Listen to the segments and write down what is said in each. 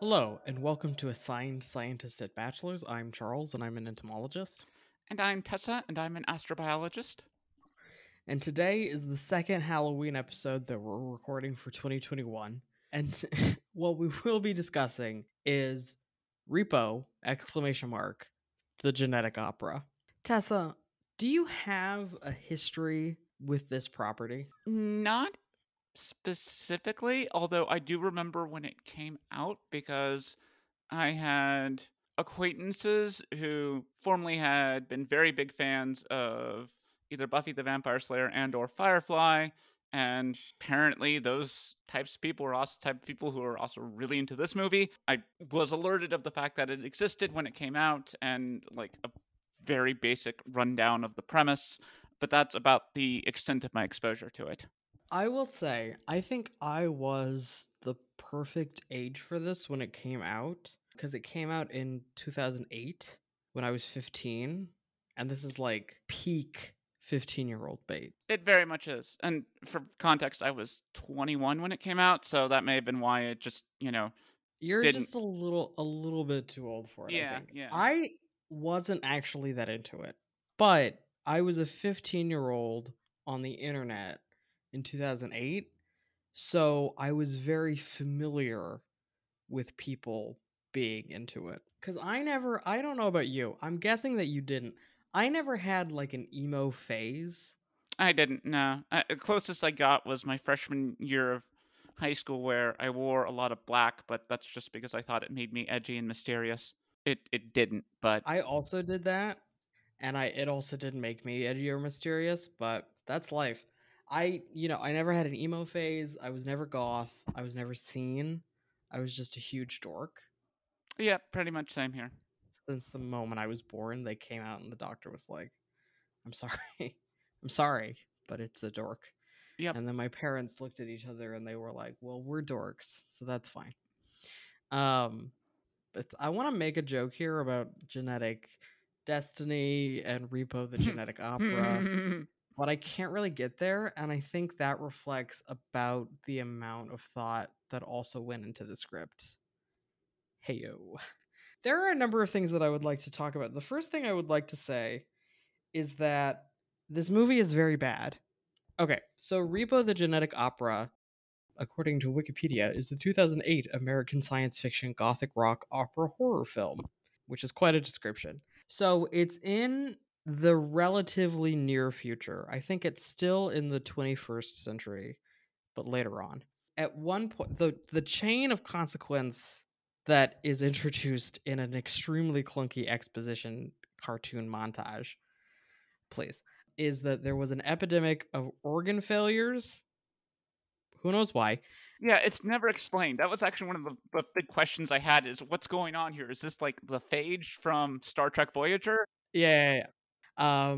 Hello, and welcome to Assigned Scientist at Bachelors. I'm Charles, and I'm an entomologist. And I'm Tessa, and I'm an astrobiologist. And today is the second Halloween episode that we're recording for 2021. And what we will be discussing is Repo! The Genetic Opera. Tessa, do you have a history with this property? Not specifically, although I do remember when it came out because I had acquaintances who formerly had been very big fans of either Buffy the Vampire Slayer and or Firefly, and apparently those types of people were also type of people who are also really into this movie. I was alerted of the fact that it existed when it came out and like a very basic rundown of the premise, but that's about the extent of my exposure to it. I will say, I think I was the perfect age for this when it came out, because it came out in 2008 when I was 15, and this is like peak 15-year-old bait. It very much is. And for context, I was 21 when it came out, so that may have been why it just, you know, just a little bit too old for it, I think. Yeah. I wasn't actually that into it, but I was a 15-year-old on the internet in 2008, so I was very familiar with people being into it. Because I don't know about you, I'm guessing that you didn't. I never had like an emo phase. I didn't, no. The closest I got was my freshman year of high school where I wore a lot of black, but that's just because I thought it made me edgy and mysterious. It didn't, but... I also did that, and it also didn't make me edgy or mysterious, but that's life. I never had an emo phase. I was never goth. I was never seen. I was just a huge dork. Yeah, pretty much same here. Since the moment I was born, they came out and the doctor was like, I'm sorry, but it's a dork. Yep. And then my parents looked at each other and they were like, well, we're dorks, so that's fine. But I want to make a joke here about genetic destiny and Repo! The Genetic Opera. But I can't really get there, and I think that reflects about the amount of thought that also went into the script. Heyo. There are a number of things that I would like to talk about. The first thing I would like to say is that this movie is very bad. Okay, so Repo! The Genetic Opera, according to Wikipedia, is the 2008 American science fiction gothic rock opera horror film, which is quite a description. So it's in the relatively near future. I think it's still in the 21st century, but later on. At one point, the chain of consequence that is introduced in an extremely clunky exposition cartoon montage, please, is that there was an epidemic of organ failures. Who knows why? Yeah, it's never explained. That was actually one of the big questions I had is what's going on here? Is this like the phage from Star Trek Voyager? Yeah.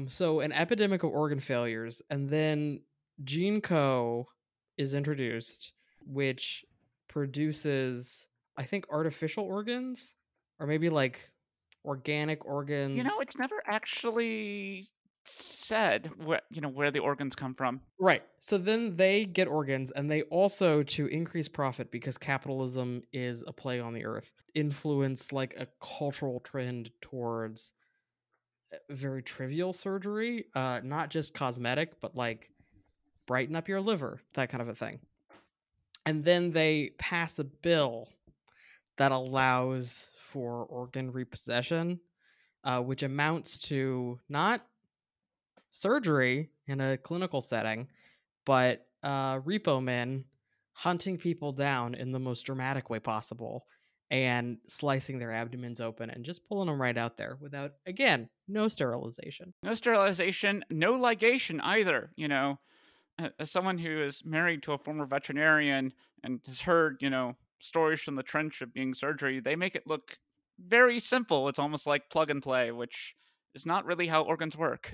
So an epidemic of organ failures, and then Gene Co is introduced, which produces, I think, artificial organs, or maybe like organic organs. You know, it's never actually said where the organs come from. Right. So then they get organs, and they also, to increase profit, because capitalism is a plague on the earth, influence like a cultural trend towards very trivial surgery, not just cosmetic, but like brighten up your liver, that kind of a thing. And then they pass a bill that allows for organ repossession, which amounts to not surgery in a clinical setting, but repo men hunting people down in the most dramatic way possible and slicing their abdomens open and just pulling them right out there without, again, no sterilization. No sterilization, no ligation either. You know, as someone who is married to a former veterinarian and has heard, stories from the trench of being surgery, they make it look very simple. It's almost like plug and play, which is not really how organs work.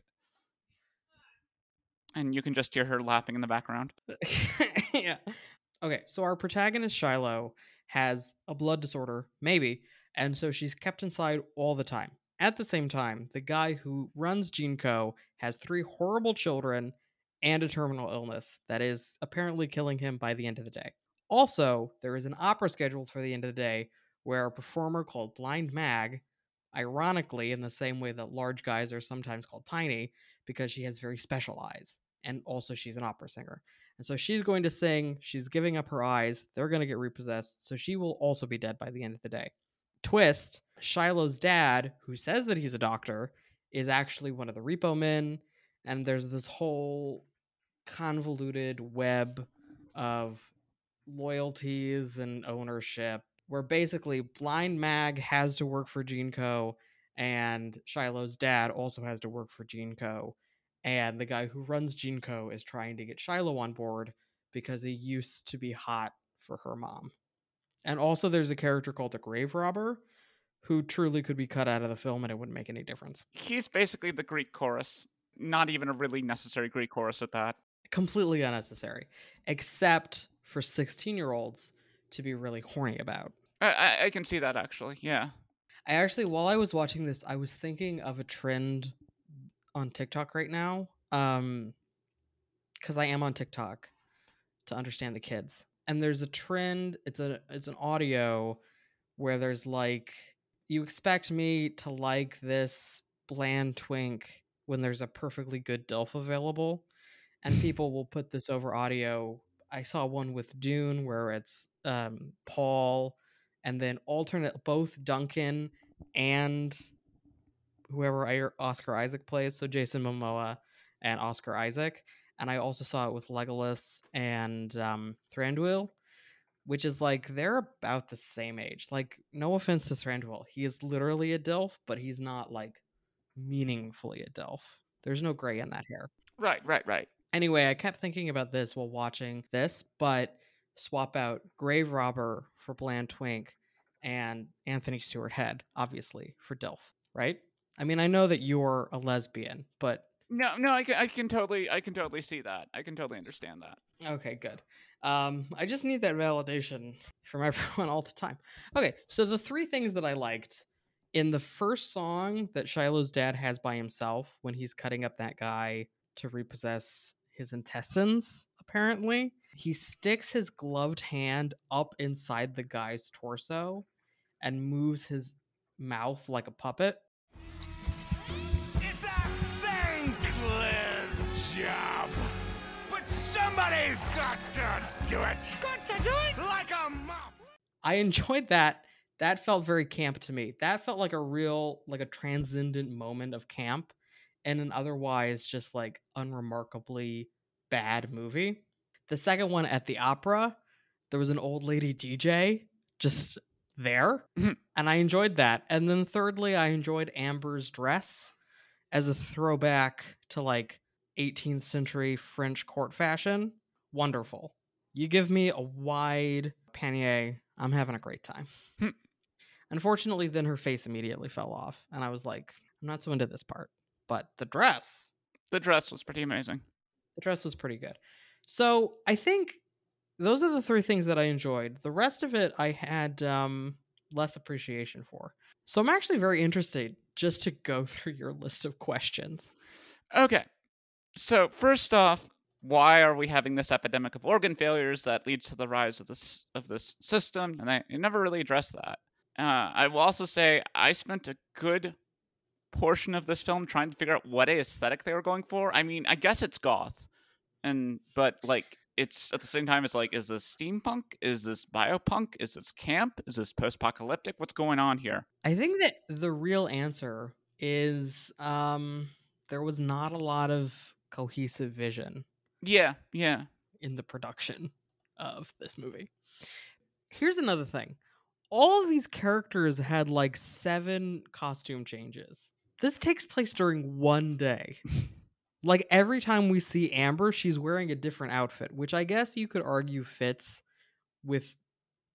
And you can just hear her laughing in the background. Yeah. Okay, so our protagonist, Shiloh, has a blood disorder, maybe, and so she's kept inside all the time. At the same time, the guy who runs Gene Co has three horrible children and a terminal illness that is apparently killing him by the end of the day. Also, there is an opera scheduled for the end of the day where a performer called Blind Mag, ironically, in the same way that large guys are sometimes called tiny, because she has very special eyes. And also she's an opera singer. And so she's going to sing. She's giving up her eyes. They're going to get repossessed. So she will also be dead by the end of the day. Twist, Shiloh's dad, who says that he's a doctor, is actually one of the Repo men. And there's this whole convoluted web of loyalties and ownership where basically Blind Mag has to work for Gene Co. and Shiloh's dad also has to work for Gene Co. And the guy who runs Gene Co. is trying to get Shiloh on board because he used to be hot for her mom. And also there's a character called the Grave Robber who truly could be cut out of the film and it wouldn't make any difference. He's basically the Greek chorus. Not even a really necessary Greek chorus at that. Completely unnecessary. Except for 16-year-olds to be really horny about. I can see that, actually. Yeah. I actually, while I was watching this, I was thinking of a trend on TikTok right now, because I am on TikTok to understand the kids. And there's a trend, it's an audio where there's like, you expect me to like this bland twink when there's a perfectly good DILF available, and people will put this over audio. I saw one with Dune where it's Paul and then alternate both Duncan and whoever Oscar Isaac plays, so Jason Momoa and Oscar Isaac. And I also saw it with Legolas and Thranduil, which is like, they're about the same age. Like, no offense to Thranduil, he is literally a DILF, but he's not like meaningfully a DILF. There's no gray in that hair. Right. Anyway, I kept thinking about this while watching this, but swap out Grave Robber for Bland Twink and Anthony Stewart Head, obviously, for DILF, right? I mean, I know that you're a lesbian, but no, I can totally see that. I can totally understand that. Okay, good. I just need that validation from everyone all the time. Okay, so the three things that I liked in the first song that Shiloh's dad has by himself when he's cutting up that guy to repossess his intestines, apparently, he sticks his gloved hand up inside the guy's torso and moves his mouth like a puppet. Job. But somebody's got to do it. Got to do it like a mop. I enjoyed that. That felt very camp to me. That felt like a real, like a transcendent moment of camp in an otherwise just like unremarkably bad movie. The second one at the opera, there was an old lady DJ just there. And I enjoyed that. And then thirdly, I enjoyed Amber's dress as a throwback to like 18th century French court fashion. Wonderful. You give me a wide pannier, I'm having a great time. Unfortunately, then her face immediately fell off, and I was like, I'm not so into this part. But the dress was pretty amazing. The dress was pretty good. So I think those are the three things that I enjoyed. The rest of it I had less appreciation for. So I'm actually very interested just to go through your list of questions. Okay. So first off, why are we having this epidemic of organ failures that leads to the rise of this system? And I never really addressed that. I will also say I spent a good portion of this film trying to figure out what aesthetic they were going for. I mean, I guess it's goth, but like it's at the same time it's like, is this steampunk? Is this biopunk? Is this camp? Is this post-apocalyptic? What's going on here? I think that the real answer is there was not a lot of cohesive vision in the production of this movie. Here's another thing. All of these characters had like 7 costume changes. This takes place during one day. Like every time we see Amber, she's wearing a different outfit, which I guess you could argue fits with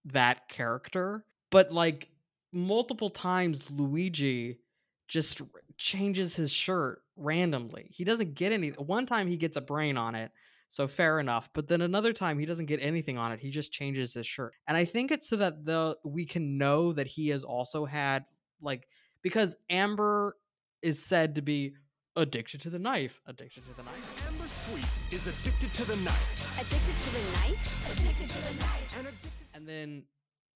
that character, but like multiple times Luigi just changes his shirt randomly. He doesn't get any. One time he gets a brain on it, so fair enough. But then another time he doesn't get anything on it. He just changes his shirt. And I think it's so that we can know that he has also had, like, because Amber is said to be Addicted to the knife. Addicted to the knife. Amber Sweet is addicted to the knife. Addicted to the knife. Addicted to the knife. And then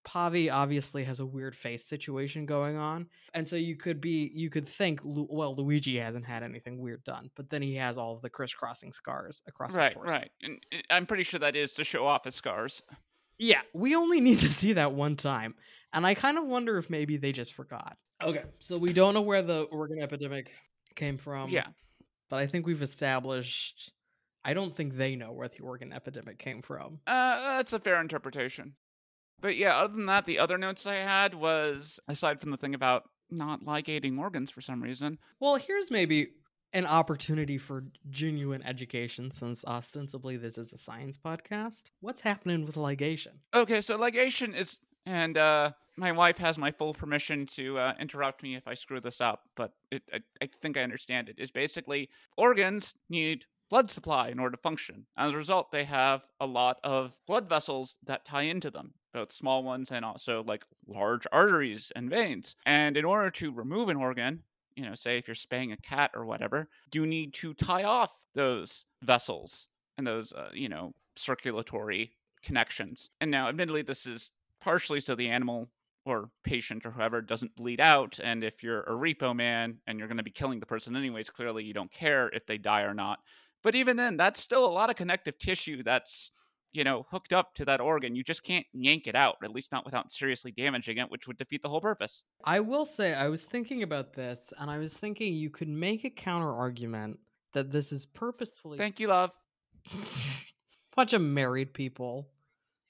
Pavi obviously has a weird face situation going on, and so you could think, well, Luigi hasn't had anything weird done, but then he has all of the crisscrossing scars across his torso. Right. And I'm pretty sure that is to show off his scars. Yeah, we only need to see that one time, and I kind of wonder if maybe they just forgot. Okay, so we don't know where the organ epidemic came from. Yeah, but I think we've established. I don't think they know where the organ epidemic came from. That's a fair interpretation. But yeah, other than that, the other notes I had was, aside from the thing about not ligating organs for some reason. Well, here's maybe an opportunity for genuine education, since ostensibly this is a science podcast. What's happening with ligation? Okay, so ligation is, and my wife has my full permission to interrupt me if I screw this up, but I think I understand it, is basically organs need blood supply in order to function. As a result, they have a lot of blood vessels that tie into them, both small ones and also like large arteries and veins. And in order to remove an organ, you know, say if you're spaying a cat or whatever, you need to tie off those vessels and those, circulatory connections. And now, admittedly, this is partially so the animal or patient or whoever doesn't bleed out. And if you're a repo man and you're going to be killing the person anyways, clearly you don't care if they die or not. But even then, that's still a lot of connective tissue that's, hooked up to that organ. You just can't yank it out, at least not without seriously damaging it, which would defeat the whole purpose. I will say, I was thinking about this, and I was thinking you could make a counter-argument that this is purposefully... Thank you, love. Bunch of married people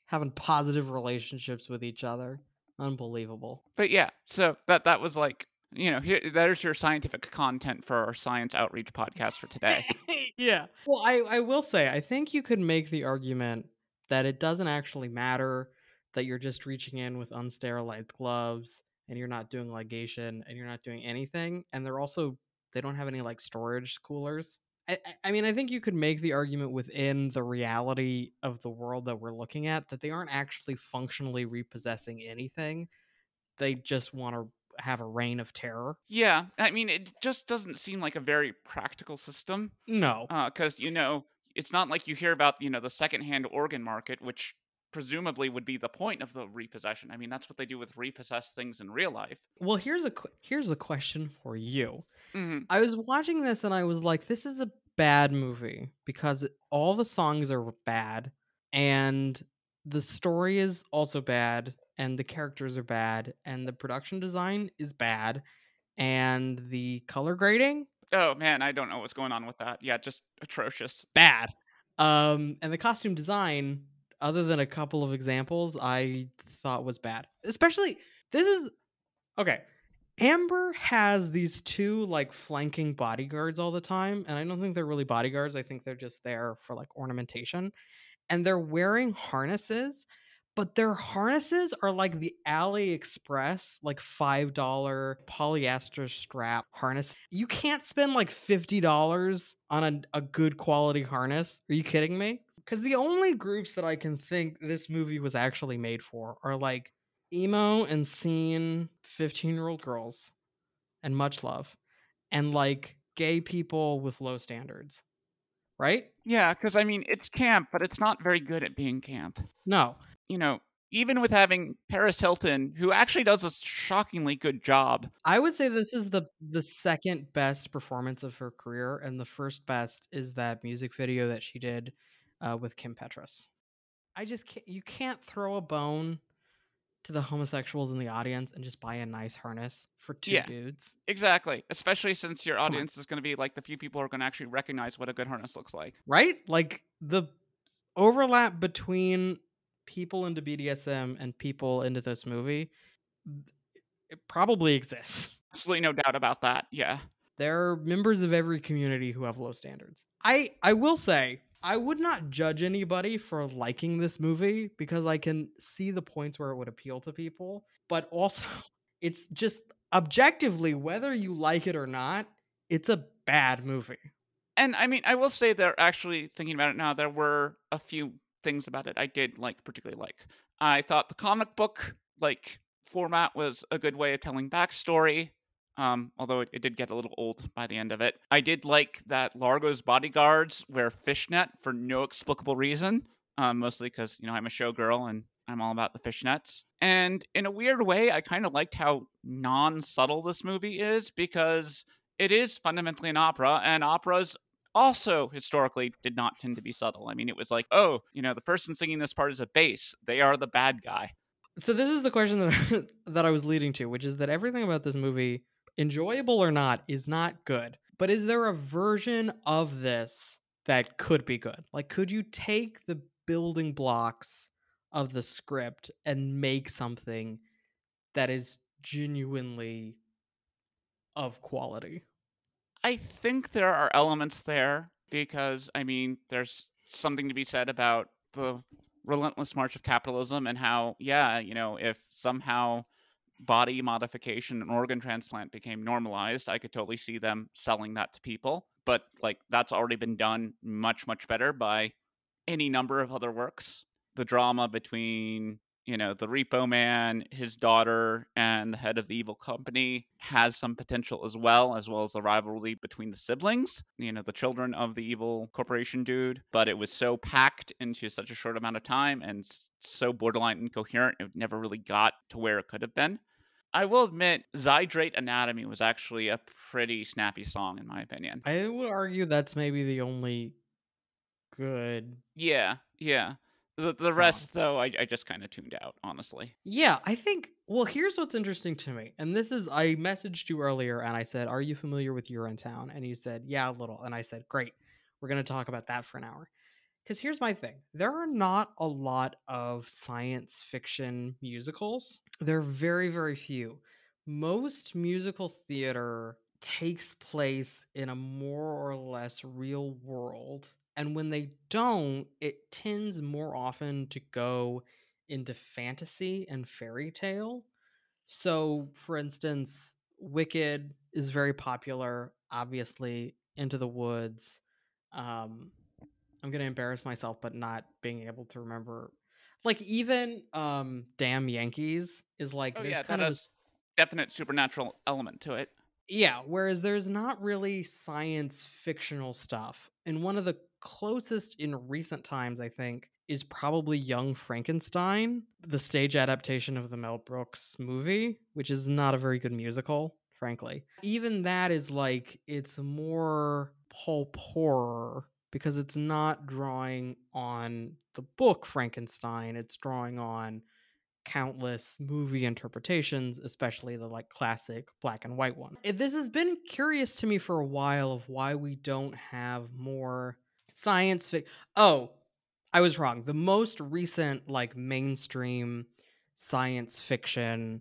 having positive relationships with each other. Unbelievable. But yeah, so that was like... here, there's your scientific content for our science outreach podcast for today. Yeah. Well, I will say, I think you could make the argument that it doesn't actually matter that you're just reaching in with unsterilized gloves and you're not doing ligation and you're not doing anything. And they're also, they don't have any like storage coolers. I mean, I think you could make the argument within the reality of the world that we're looking at that they aren't actually functionally repossessing anything. They just want to have a reign of terror. Yeah, I mean, it just doesn't seem like a very practical system. No. Because, it's not like you hear about, the secondhand organ market, which presumably would be the point of the repossession. I mean, that's what they do with repossessed things in real life. Well, here's a question for you. Mm-hmm. I was watching this and I was like, this is a bad movie because all the songs are bad and the story is also bad. And the characters are bad, and the production design is bad, and the color grading? Oh, man, I don't know what's going on with that. Yeah, just atrocious. Bad. And the costume design, other than a couple of examples, I thought was bad. Especially, this is... Okay, Amber has these two, flanking bodyguards all the time, and I don't think they're really bodyguards. I think they're just there for, ornamentation. And they're wearing harnesses... But their harnesses are like the AliExpress, $5 polyester strap harness. You can't spend $50 on a good quality harness. Are you kidding me? Because the only groups that I can think this movie was actually made for are emo and scene 15-year-old girls and much love and gay people with low standards. Right? Yeah, because it's camp, but it's not very good at being camp. No. Even with having Paris Hilton, who actually does a shockingly good job. I would say this is the second best performance of her career, and the first best is that music video that she did with Kim Petras. I just can't, you can't throw a bone to the homosexuals in the audience and just buy a nice harness for two dudes. Exactly. Especially since your audience is going to be the few people who are going to actually recognize what a good harness looks like. Right? The overlap between... people into BDSM and people into this movie, it probably exists. Absolutely no doubt about that, yeah. There are members of every community who have low standards. I will say, I would not judge anybody for liking this movie because I can see the points where it would appeal to people, but also it's just objectively, whether you like it or not, it's a bad movie. And I will say that actually thinking about it now, there were a few things about it I did particularly like. I thought the comic book format was a good way of telling backstory. although it did get a little old by the end of it. I did like that Largo's bodyguards wear fishnet for no explicable reason, mostly because, you know, I'm a showgirl and I'm all about the fishnets. And in a weird way, I kind of liked how non-subtle this movie is, because it is fundamentally an opera, and operas also historically did not tend to be subtle. I mean, it was like, oh, you know, the person singing this part is a bass. They are the bad guy. So this is the question that I was leading to, which is that everything about this movie, enjoyable or not, is not good. But is there a version of this that could be good? Like, could you take the building blocks of the script and make something that is genuinely of quality? I think there are elements there, because, I mean, there's something to be said about the relentless march of capitalism and how, yeah, you know, if somehow body modification and organ transplant became normalized, I could totally see them selling that to people. But, like, that's already been done much, much better by any number of other works. The drama between, you know, the Repo Man, his daughter, and the head of the evil company has some potential, as well as the rivalry between the siblings, you know, the children of the evil corporation dude. But it was so packed into such a short amount of time and so borderline incoherent, it never really got to where it could have been. I will admit, Zydrate Anatomy was actually a pretty snappy song, in my opinion. I would argue that's maybe the only good... Yeah. The rest, though, I just kind of tuned out, honestly. Yeah, I think, well, here's what's interesting to me. And this is, I messaged you earlier and I said, are you familiar with Urinetown? And you said, yeah, a little. And I said, great, we're going to talk about that for an hour. Because here's my thing. There are not a lot of science fiction musicals. There are very, very few. Most musical theater takes place in a more or less real world. And when they don't, it tends more often to go into fantasy and fairy tale. So, for instance, Wicked is very popular, obviously, Into the Woods. I'm going to embarrass myself, but not being able to remember. Like, even Damn Yankees is like... Oh, yeah, that has a definite supernatural element to it. Yeah, whereas there's not really science fictional stuff. And one of the closest in recent times, I think, is probably Young Frankenstein, the stage adaptation of the Mel Brooks movie, which is not a very good musical, frankly. Even that is like, it's more pulp horror because it's not drawing on the book Frankenstein. It's drawing on countless movie interpretations, especially the like classic black and white one. This has been curious to me for a while of why we don't have more science fiction. Oh, I was wrong. The most recent like mainstream science fiction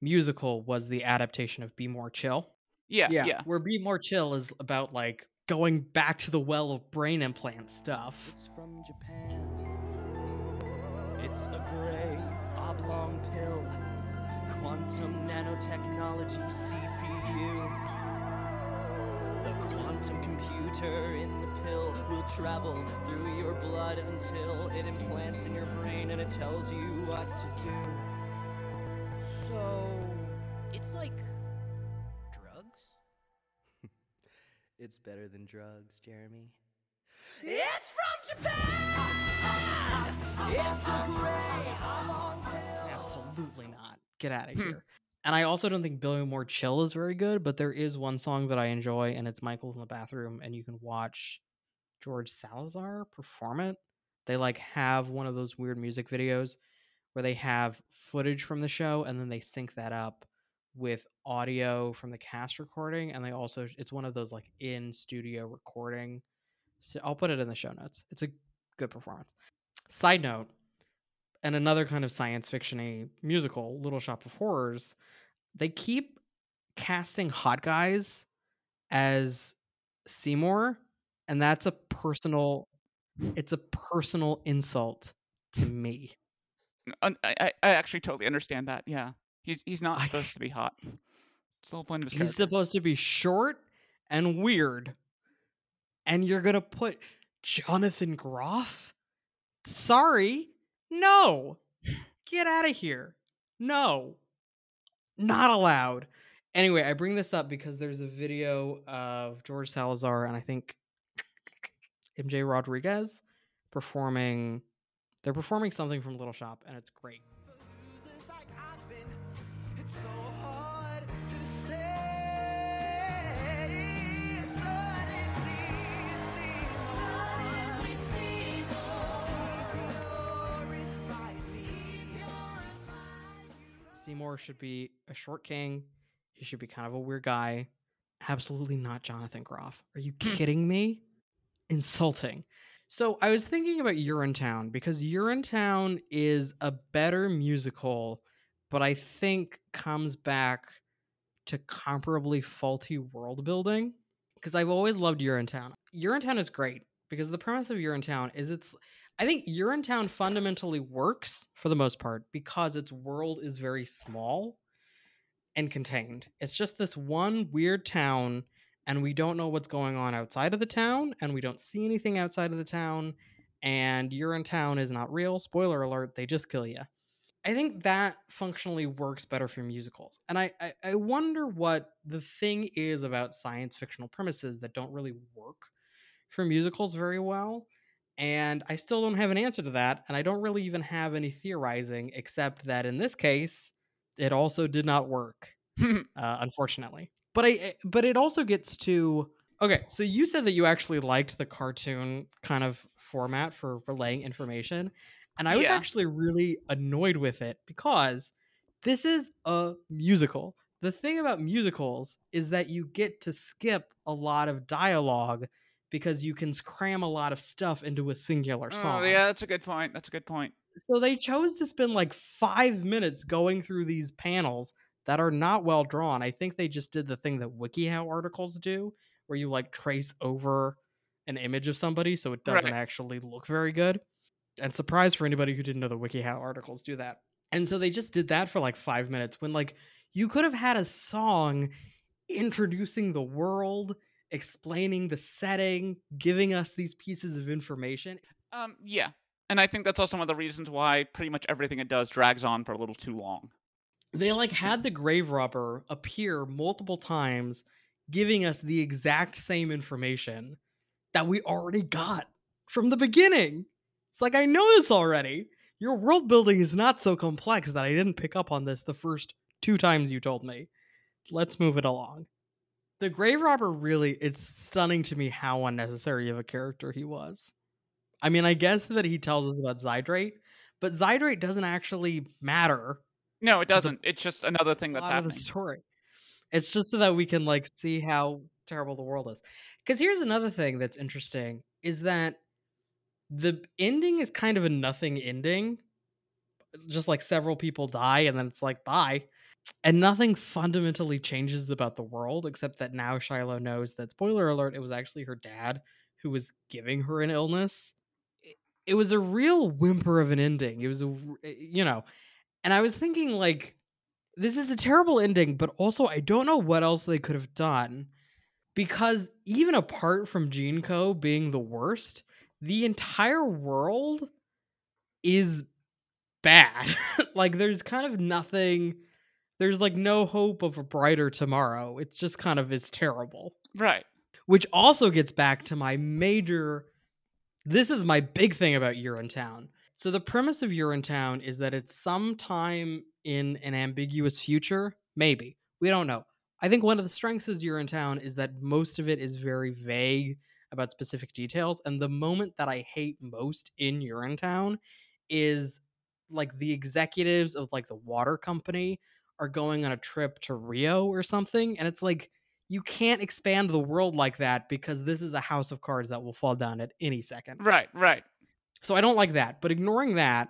musical was the adaptation of Be More Chill. Yeah. Where Be More Chill is about like going back to the well of brain implant stuff. It's from Japan. It's a gray oblong pill, quantum nanotechnology CPU. The quantum computer in the pill will travel through your blood until it implants in your brain and it tells you what to do. So, it's like drugs? It's better than drugs, Jeremy. It's from Japan! It's a gray oblong pill. Absolutely not. Get out of here. And I also don't think Be More Chill is very good, but there is one song that I enjoy, and it's Michael's in the Bathroom, and you can watch George Salazar perform it. They like have one of those weird music videos where they have footage from the show, and then they sync that up with audio from the cast recording, and they also, it's one of those like in-studio recording. So I'll put it in the show notes. It's a good performance. Side note, and another kind of science fiction-y musical, Little Shop of Horrors, they keep casting hot guys as Seymour, and that's a personal insult to me. I actually totally understand that, yeah. He's not supposed to be hot. It's the whole point of his character. He's supposed to be short and weird. And you're going to put Jonathan Groff? Sorry. No. Get out of here. No. Not allowed. Anyway, I bring this up because there's a video of George Salazar and I think MJ Rodriguez performing. They're performing something from Little Shop, and it's great. Seymour should be a short king. He should be kind of a weird guy. Absolutely not Jonathan Groff. Are you kidding me? Insulting. So I was thinking about Urinetown because Urinetown is a better musical, but I think comes back to comparably faulty world building because I've always loved Urinetown. Urinetown is great because the premise of Urinetown is I think Urinetown fundamentally works for the most part because its world is very small and contained. It's just this one weird town, and we don't know what's going on outside of the town, and we don't see anything outside of the town, and Urinetown is not real. Spoiler alert, they just kill you. I think that functionally works better for musicals. And I wonder what the thing is about science fictional premises that don't really work for musicals very well. And I still don't have an answer to that. And I don't really even have any theorizing, except that in this case, it also did not work, unfortunately. But it also gets to, okay, so you said that you actually liked the cartoon kind of format for relaying information. And I was actually really annoyed with it because this is a musical. The thing about musicals is that you get to skip a lot of dialogue because you can cram a lot of stuff into a singular song. Oh, yeah, that's a good point. So they chose to spend like 5 minutes going through these panels that are not well drawn. I think they just did the thing that WikiHow articles do, where you like trace over an image of somebody so it doesn't actually look very good. And surprise for anybody who didn't know the WikiHow articles do that. And so they just did that for like 5 minutes when like you could have had a song introducing the world, explaining the setting, giving us these pieces of information. And I think that's also one of the reasons why pretty much everything it does drags on for a little too long. They like had the Grave Robber appear multiple times, giving us the exact same information that we already got from the beginning. It's like, I know this already. Your world building is not so complex that I didn't pick up on this the first 2 times you told me. Let's move it along. The Grave Robber really, it's stunning to me how unnecessary of a character he was. I mean, I guess that he tells us about Zydrate, but Zydrate doesn't actually matter. No, it doesn't. It's just another thing that's happening. Of the story. It's just so that we can like see how terrible the world is. Because here's another thing that's interesting is that the ending is kind of a nothing ending. Just like several people die and then it's like, bye. And nothing fundamentally changes about the world, except that now Shiloh knows that, spoiler alert, it was actually her dad who was giving her an illness. It was a real whimper of an ending. It was, and I was thinking, like, this is a terrible ending, but also I don't know what else they could have done, because even apart from Gene Co being the worst, the entire world is bad. Like, there's kind of nothing. There's like no hope of a brighter tomorrow. It's just kind of, it's terrible. Right. Which also gets back to my major, this is my big thing about Urinetown. So the premise of Urinetown is that it's sometime in an ambiguous future. Maybe. We don't know. I think one of the strengths of Urinetown is that most of it is very vague about specific details. And the moment that I hate most in Urinetown is like the executives of like the water company are going on a trip to Rio or something. And it's like, you can't expand the world like that because this is a house of cards that will fall down at any second. Right. So I don't like that. But ignoring that,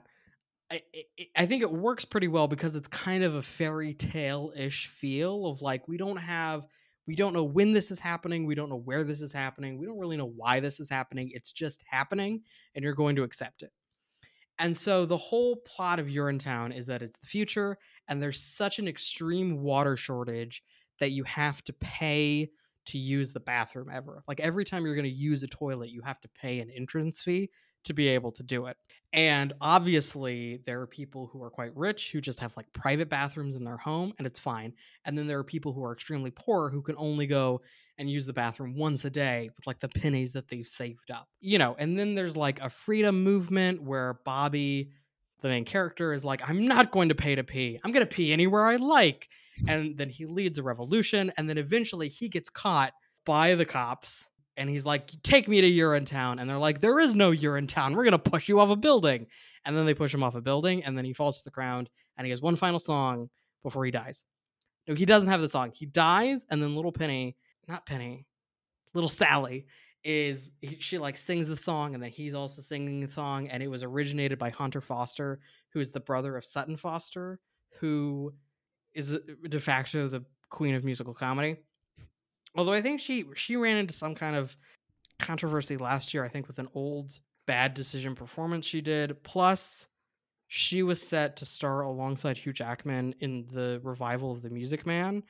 I think it works pretty well because it's kind of a fairy tale-ish feel of like, we don't know when this is happening. We don't know where this is happening. We don't really know why this is happening. It's just happening and you're going to accept it. And so the whole plot of Urinetown is that it's the future, and there's such an extreme water shortage that you have to pay to use the bathroom ever. Like every time you're going to use a toilet, you have to pay an entrance fee to be able to do it. And obviously there are people who are quite rich who just have like private bathrooms in their home and it's fine. And then there are people who are extremely poor who can only go and use the bathroom once a day with like the pennies that they've saved up, you know. And then there's like a freedom movement where Bobby, the main character, is like, I'm not going to pay to pee. I'm going to pee anywhere I like. And then he leads a revolution. And then eventually he gets caught by the cops. And he's like, take me to Urinetown. And they're like, there is no Urinetown. We're going to push you off a building. And then they push him off a building. And then he falls to the ground. And he has one final song before he dies. No, he doesn't have the song. He dies. And then little Sally she like sings the song, and then he's also singing the song, and it was originated by Hunter Foster, who is the brother of Sutton Foster, who is de facto the queen of musical comedy. Although I think she ran into some kind of controversy last year, I think with an old bad decision performance she did. Plus, she was set to star alongside Hugh Jackman in the revival of The Music Man,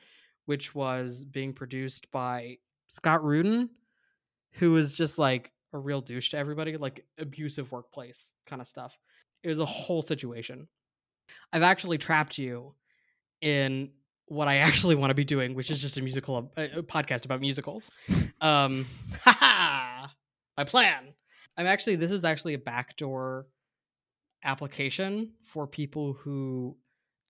which was being produced by Scott Rudin, who is just like a real douche to everybody, like abusive workplace kind of stuff. It was a whole situation. I've actually trapped you in what I actually want to be doing, which is just a podcast about musicals. My plan. This is actually a backdoor application for people who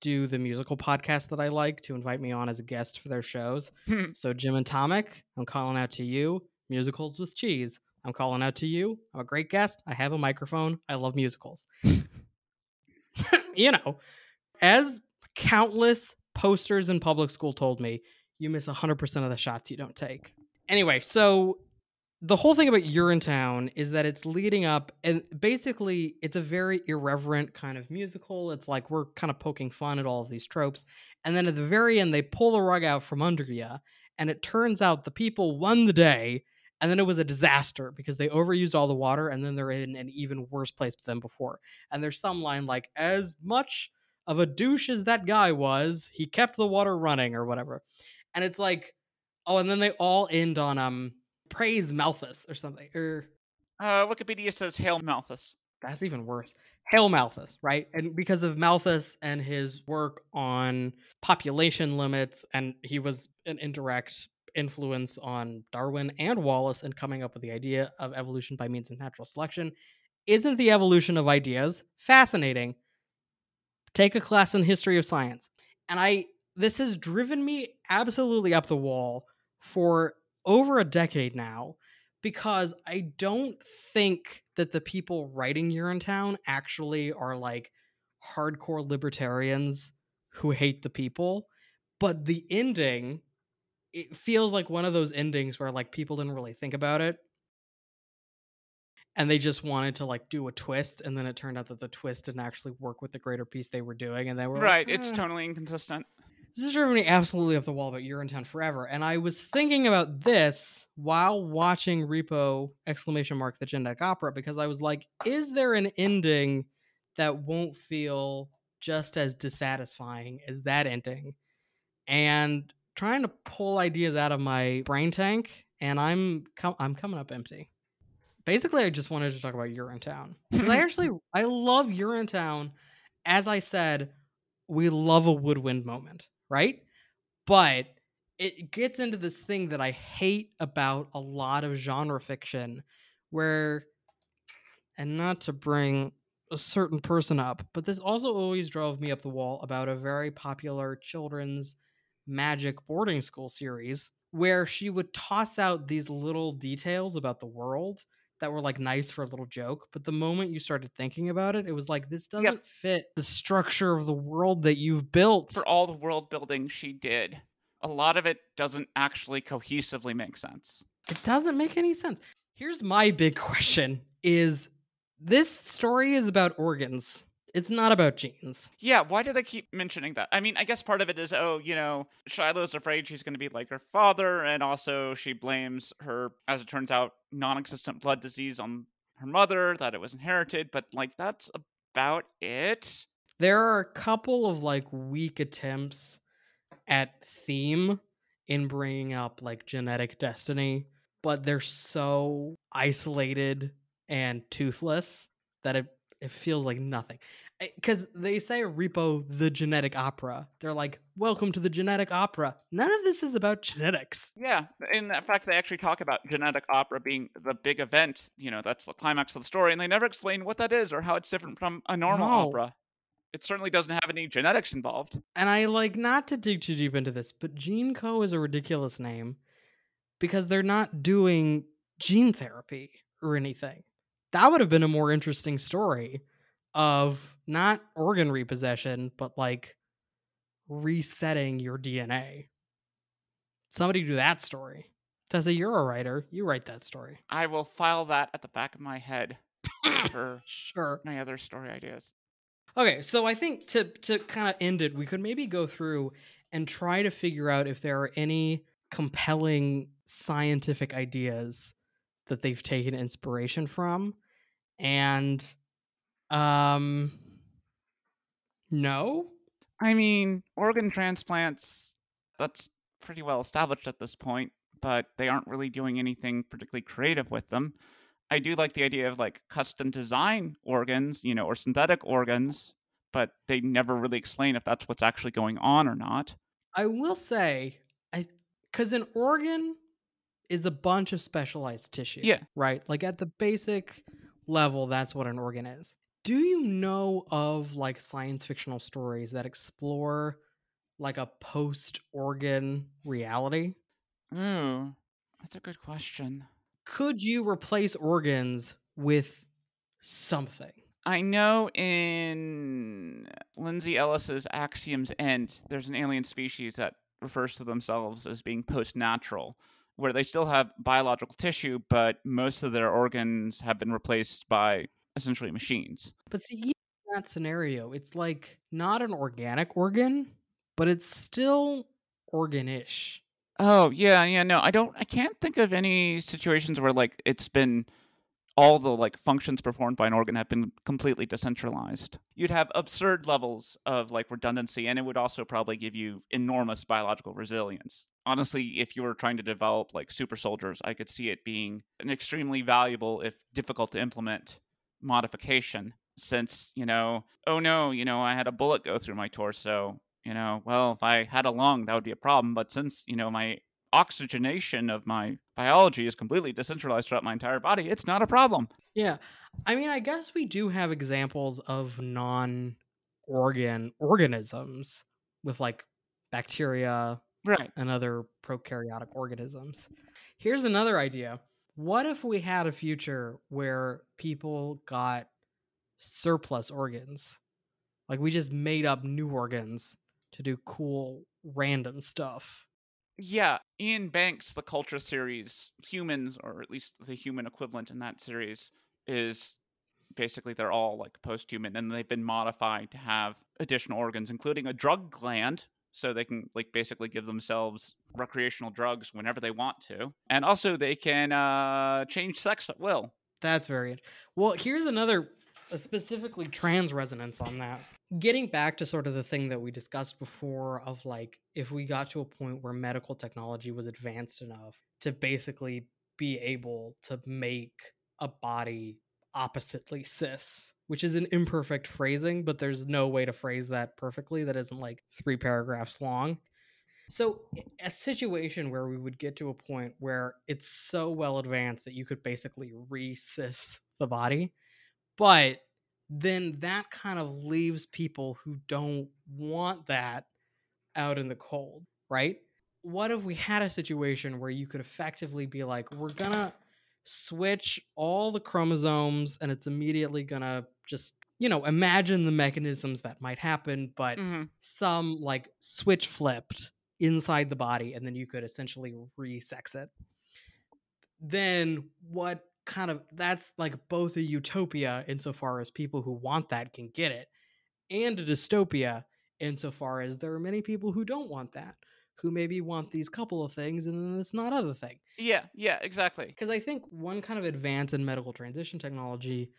do the musical podcast that I like to invite me on as a guest for their shows. So Jim and Tomic, I'm calling out to you. Musicals with Cheese, I'm calling out to you. I'm a great guest. I have a microphone. I love musicals. You know, as countless posters in public school told me, you miss 100% of the shots you don't take. Anyway, so the whole thing about Urinetown is that it's leading up, and basically it's a very irreverent kind of musical. It's like we're kind of poking fun at all of these tropes. And then at the very end, they pull the rug out from under you. And it turns out the people won the day. And then it was a disaster because they overused all the water, and then they're in an even worse place than before. And there's some line like, as much of a douche as that guy was, he kept the water running or whatever. And it's like, oh, and then they all end on praise Malthus or something. Or Wikipedia says hail Malthus. That's even worse. Hail Malthus, right? And because of Malthus and his work on population limits, and he was an indirect influence on Darwin and Wallace in coming up with the idea of evolution by means of natural selection. Isn't the evolution of ideas fascinating? Take a class in history of science. And this has driven me absolutely up the wall for over a decade now, because I don't think that the people writing Urinetown actually are like hardcore libertarians who hate the people. But the ending, it feels like one of those endings where like people didn't really think about it. And they just wanted to like do a twist. And then it turned out that the twist didn't actually work with the greater piece they were doing. And they were right. Like, It's totally inconsistent. This has driven me absolutely up the wall about Urinetown forever. And I was thinking about this while watching Repo! ! The Genetic Opera, because I was like, is there an ending that won't feel just as dissatisfying as that ending? And trying to pull ideas out of my brain tank, and I'm coming up empty. Basically, I just wanted to talk about Urinetown. Because I love Urinetown. As I said, we love a woodwind moment, right? But it gets into this thing that I hate about a lot of genre fiction where, and not to bring a certain person up, but this also always drove me up the wall about a very popular children's magic boarding school series where she would toss out these little details about the world that were like nice for a little joke. But the moment you started thinking about it, it was like, this doesn't fit the structure of the world that you've built. For all the world building she did, a lot of it doesn't actually cohesively make sense. It doesn't make any sense. Here's my big question is, this story is about organs. It's not about genes. Yeah, why did I keep mentioning that? I mean, I guess part of it is, Shiloh's afraid she's going to be like her father, and also she blames her, as it turns out, non-existent blood disease on her mother, that it was inherited, but, like, that's about it. There are a couple of, like, weak attempts at theme in bringing up, like, genetic destiny, but they're so isolated and toothless that it feels like nothing. Because they say Repo! The Genetic Opera. They're like, welcome to the genetic opera. None of this is about genetics. Yeah, in fact, they actually talk about genetic opera being the big event. You know, that's the climax of the story. And they never explain what that is or how it's different from a normal opera. It certainly doesn't have any genetics involved. And I like not to dig too deep into this, but Gene Co is a ridiculous name because they're not doing gene therapy or anything. That would have been a more interesting story of not organ repossession, but like resetting your DNA. Somebody do that story. Tessa, you're a writer. You write that story. I will file that at the back of my head for sure. Any other story ideas. Okay, so I think to kind of end it, we could maybe go through and try to figure out if there are any compelling scientific ideas that they've taken inspiration from. And no? I mean, organ transplants, that's pretty well established at this point, but they aren't really doing anything particularly creative with them. I do like the idea of like custom design organs, you know, or synthetic organs, but they never really explain if that's what's actually going on or not. I will say, because an organ is a bunch of specialized tissue. Yeah. Right? Like at the basic level, that's what an organ is. Do you know of like science fictional stories that explore like a post-organ reality? Oh, that's a good question. Could you replace organs with something? I know in Lindsay Ellis's Axiom's End, there's an alien species that refers to themselves as being post-natural, where they still have biological tissue, but most of their organs have been replaced by essentially machines. But see, even in that scenario, it's like not an organic organ, but it's still organ-ish. Oh, yeah, no, I can't think of any situations where, like, it's been, all the, like, functions performed by an organ have been completely decentralized. You'd have absurd levels of, like, redundancy, and it would also probably give you enormous biological resilience. Honestly, if you were trying to develop, like, super soldiers, I could see it being an extremely valuable, if difficult to implement, modification. Since, you know, oh no, you know, I had a bullet go through my torso. You know, well, if I had a lung, that would be a problem. But since, you know, my oxygenation of my biology is completely decentralized throughout my entire body, it's not a problem. Yeah. I mean, I guess we do have examples of non-organ organisms with like bacteria, right, and other prokaryotic organisms. Here's another idea. What if we had a future where people got surplus organs? Like we just made up new organs to do cool, random stuff. Yeah, Ian Banks, The Culture series, humans, or at least the human equivalent in that series, is basically they're all like post-human, and they've been modified to have additional organs, including a drug gland, so they can like basically give themselves recreational drugs whenever they want to, and also they can change sex at will. That's very interesting. Well, here's another specifically trans resonance on that. Getting back to sort of the thing that we discussed before of like, if we got to a point where medical technology was advanced enough to basically be able to make a body oppositely cis, which is an imperfect phrasing, but there's no way to phrase that perfectly that isn't like 3 paragraphs long. So a situation where we would get to a point where it's so well advanced that you could basically re-cis the body, but then that kind of leaves people who don't want that out in the cold, right? What if we had a situation where you could effectively be like, we're going to switch all the chromosomes and it's immediately going to just, you know, imagine the mechanisms that might happen, but some like switch flipped inside the body and then you could essentially re-sex it. Then what? Kind of that's like both a utopia insofar as people who want that can get it, and a dystopia insofar as there are many people who don't want that, who maybe want these couple of things and then it's not other thing. Yeah, exactly. Because I think one kind of advance in medical transition technology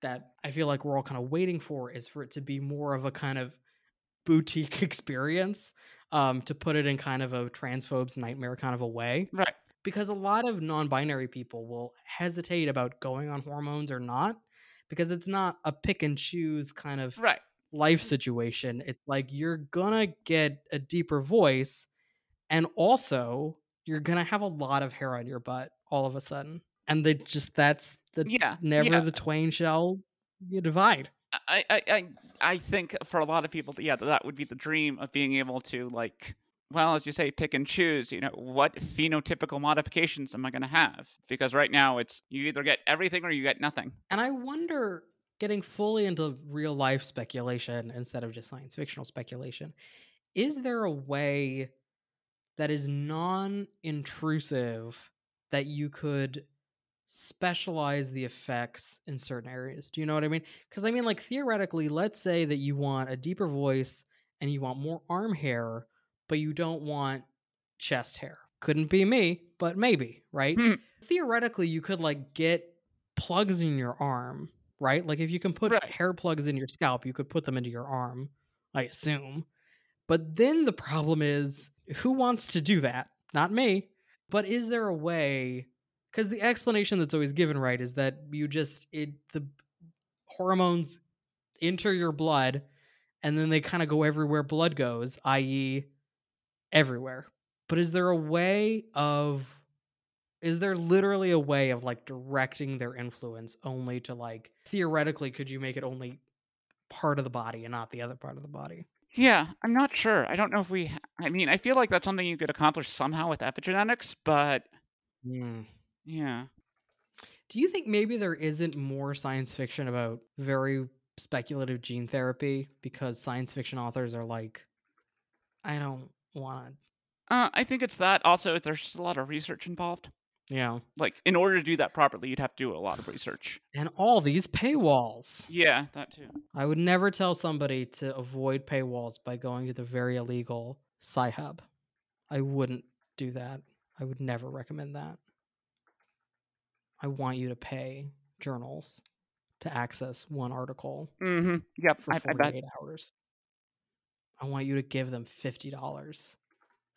that I feel like we're all kind of waiting for is for it to be more of a kind of boutique experience, to put it in kind of a transphobe's nightmare kind of a way. Right. because a lot of non-binary people will hesitate about going on hormones or not, because it's not a pick and choose kind of right. life situation. It's like, you're gonna get a deeper voice, and also you're gonna have a lot of hair on your butt all of a sudden. And they just, that's the the twain shall divide. I think for a lot of people, that would be the dream of being able to, like, well, as you say, pick and choose, you know, what phenotypical modifications am I going to have? Because right now it's, you either get everything or you get nothing. And I wonder, getting fully into real life speculation instead of just science fictional speculation, is there a way that is non-intrusive that you could specialize the effects in certain areas? Do you know what I mean? Because I mean, like, theoretically, let's say that you want a deeper voice and you want more arm hair, but you don't want chest hair. Couldn't be me, but maybe, right? Theoretically, you could, like, get plugs in your arm, right? Like, if you can put hair plugs in your scalp, you could put them into your arm, I assume. But then the problem is, who wants to do that? Not me. But is there a way? Because the explanation that's always given, right, is that you just, the hormones enter your blood, and then they kind of go everywhere blood goes, i.e. everywhere. But is there literally a way of, like, directing their influence only to, like, theoretically, could you make it only part of the body and not the other part of the body? Yeah, I'm not sure. I don't know if we, I mean, I feel like that's something you could accomplish somehow with epigenetics, but... Yeah. Do you think maybe there isn't more science fiction about very speculative gene therapy because science fiction authors are like, I don't want to. I think it's that. Also, there's just a lot of research involved. Yeah. Like, in order to do that properly, you'd have to do a lot of research. And all these paywalls. Yeah, that too. I would never tell somebody to avoid paywalls by going to the very illegal Sci-Hub. I wouldn't do that. I would never recommend that. I want you to pay journals to access one article for 48 hours. I want you to give them $50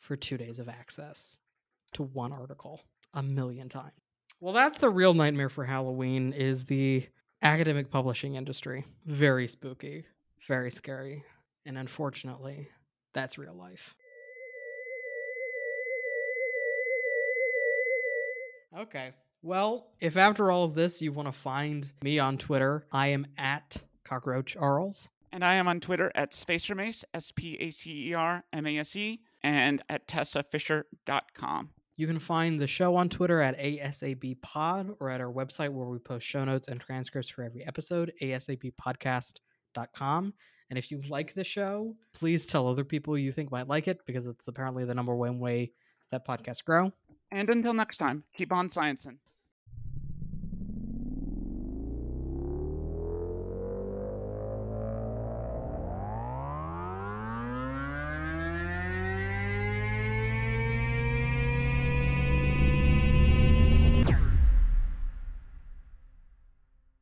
for 2 days of access to one article 1,000,000 times. Well, that's the real nightmare for Halloween, is the academic publishing industry. Very spooky, very scary. And unfortunately, that's real life. Okay. Well, if after all of this you want to find me on Twitter, I am at CockroachArls. And I am on Twitter at SpacerMace, SPACERMASE, and at TessaFisher.com. You can find the show on Twitter at ASABpod, or at our website where we post show notes and transcripts for every episode, ASABpodcast.com. And if you like the show, please tell other people you think might like it, because it's apparently the number one way that podcasts grow. And until next time, keep on sciencing.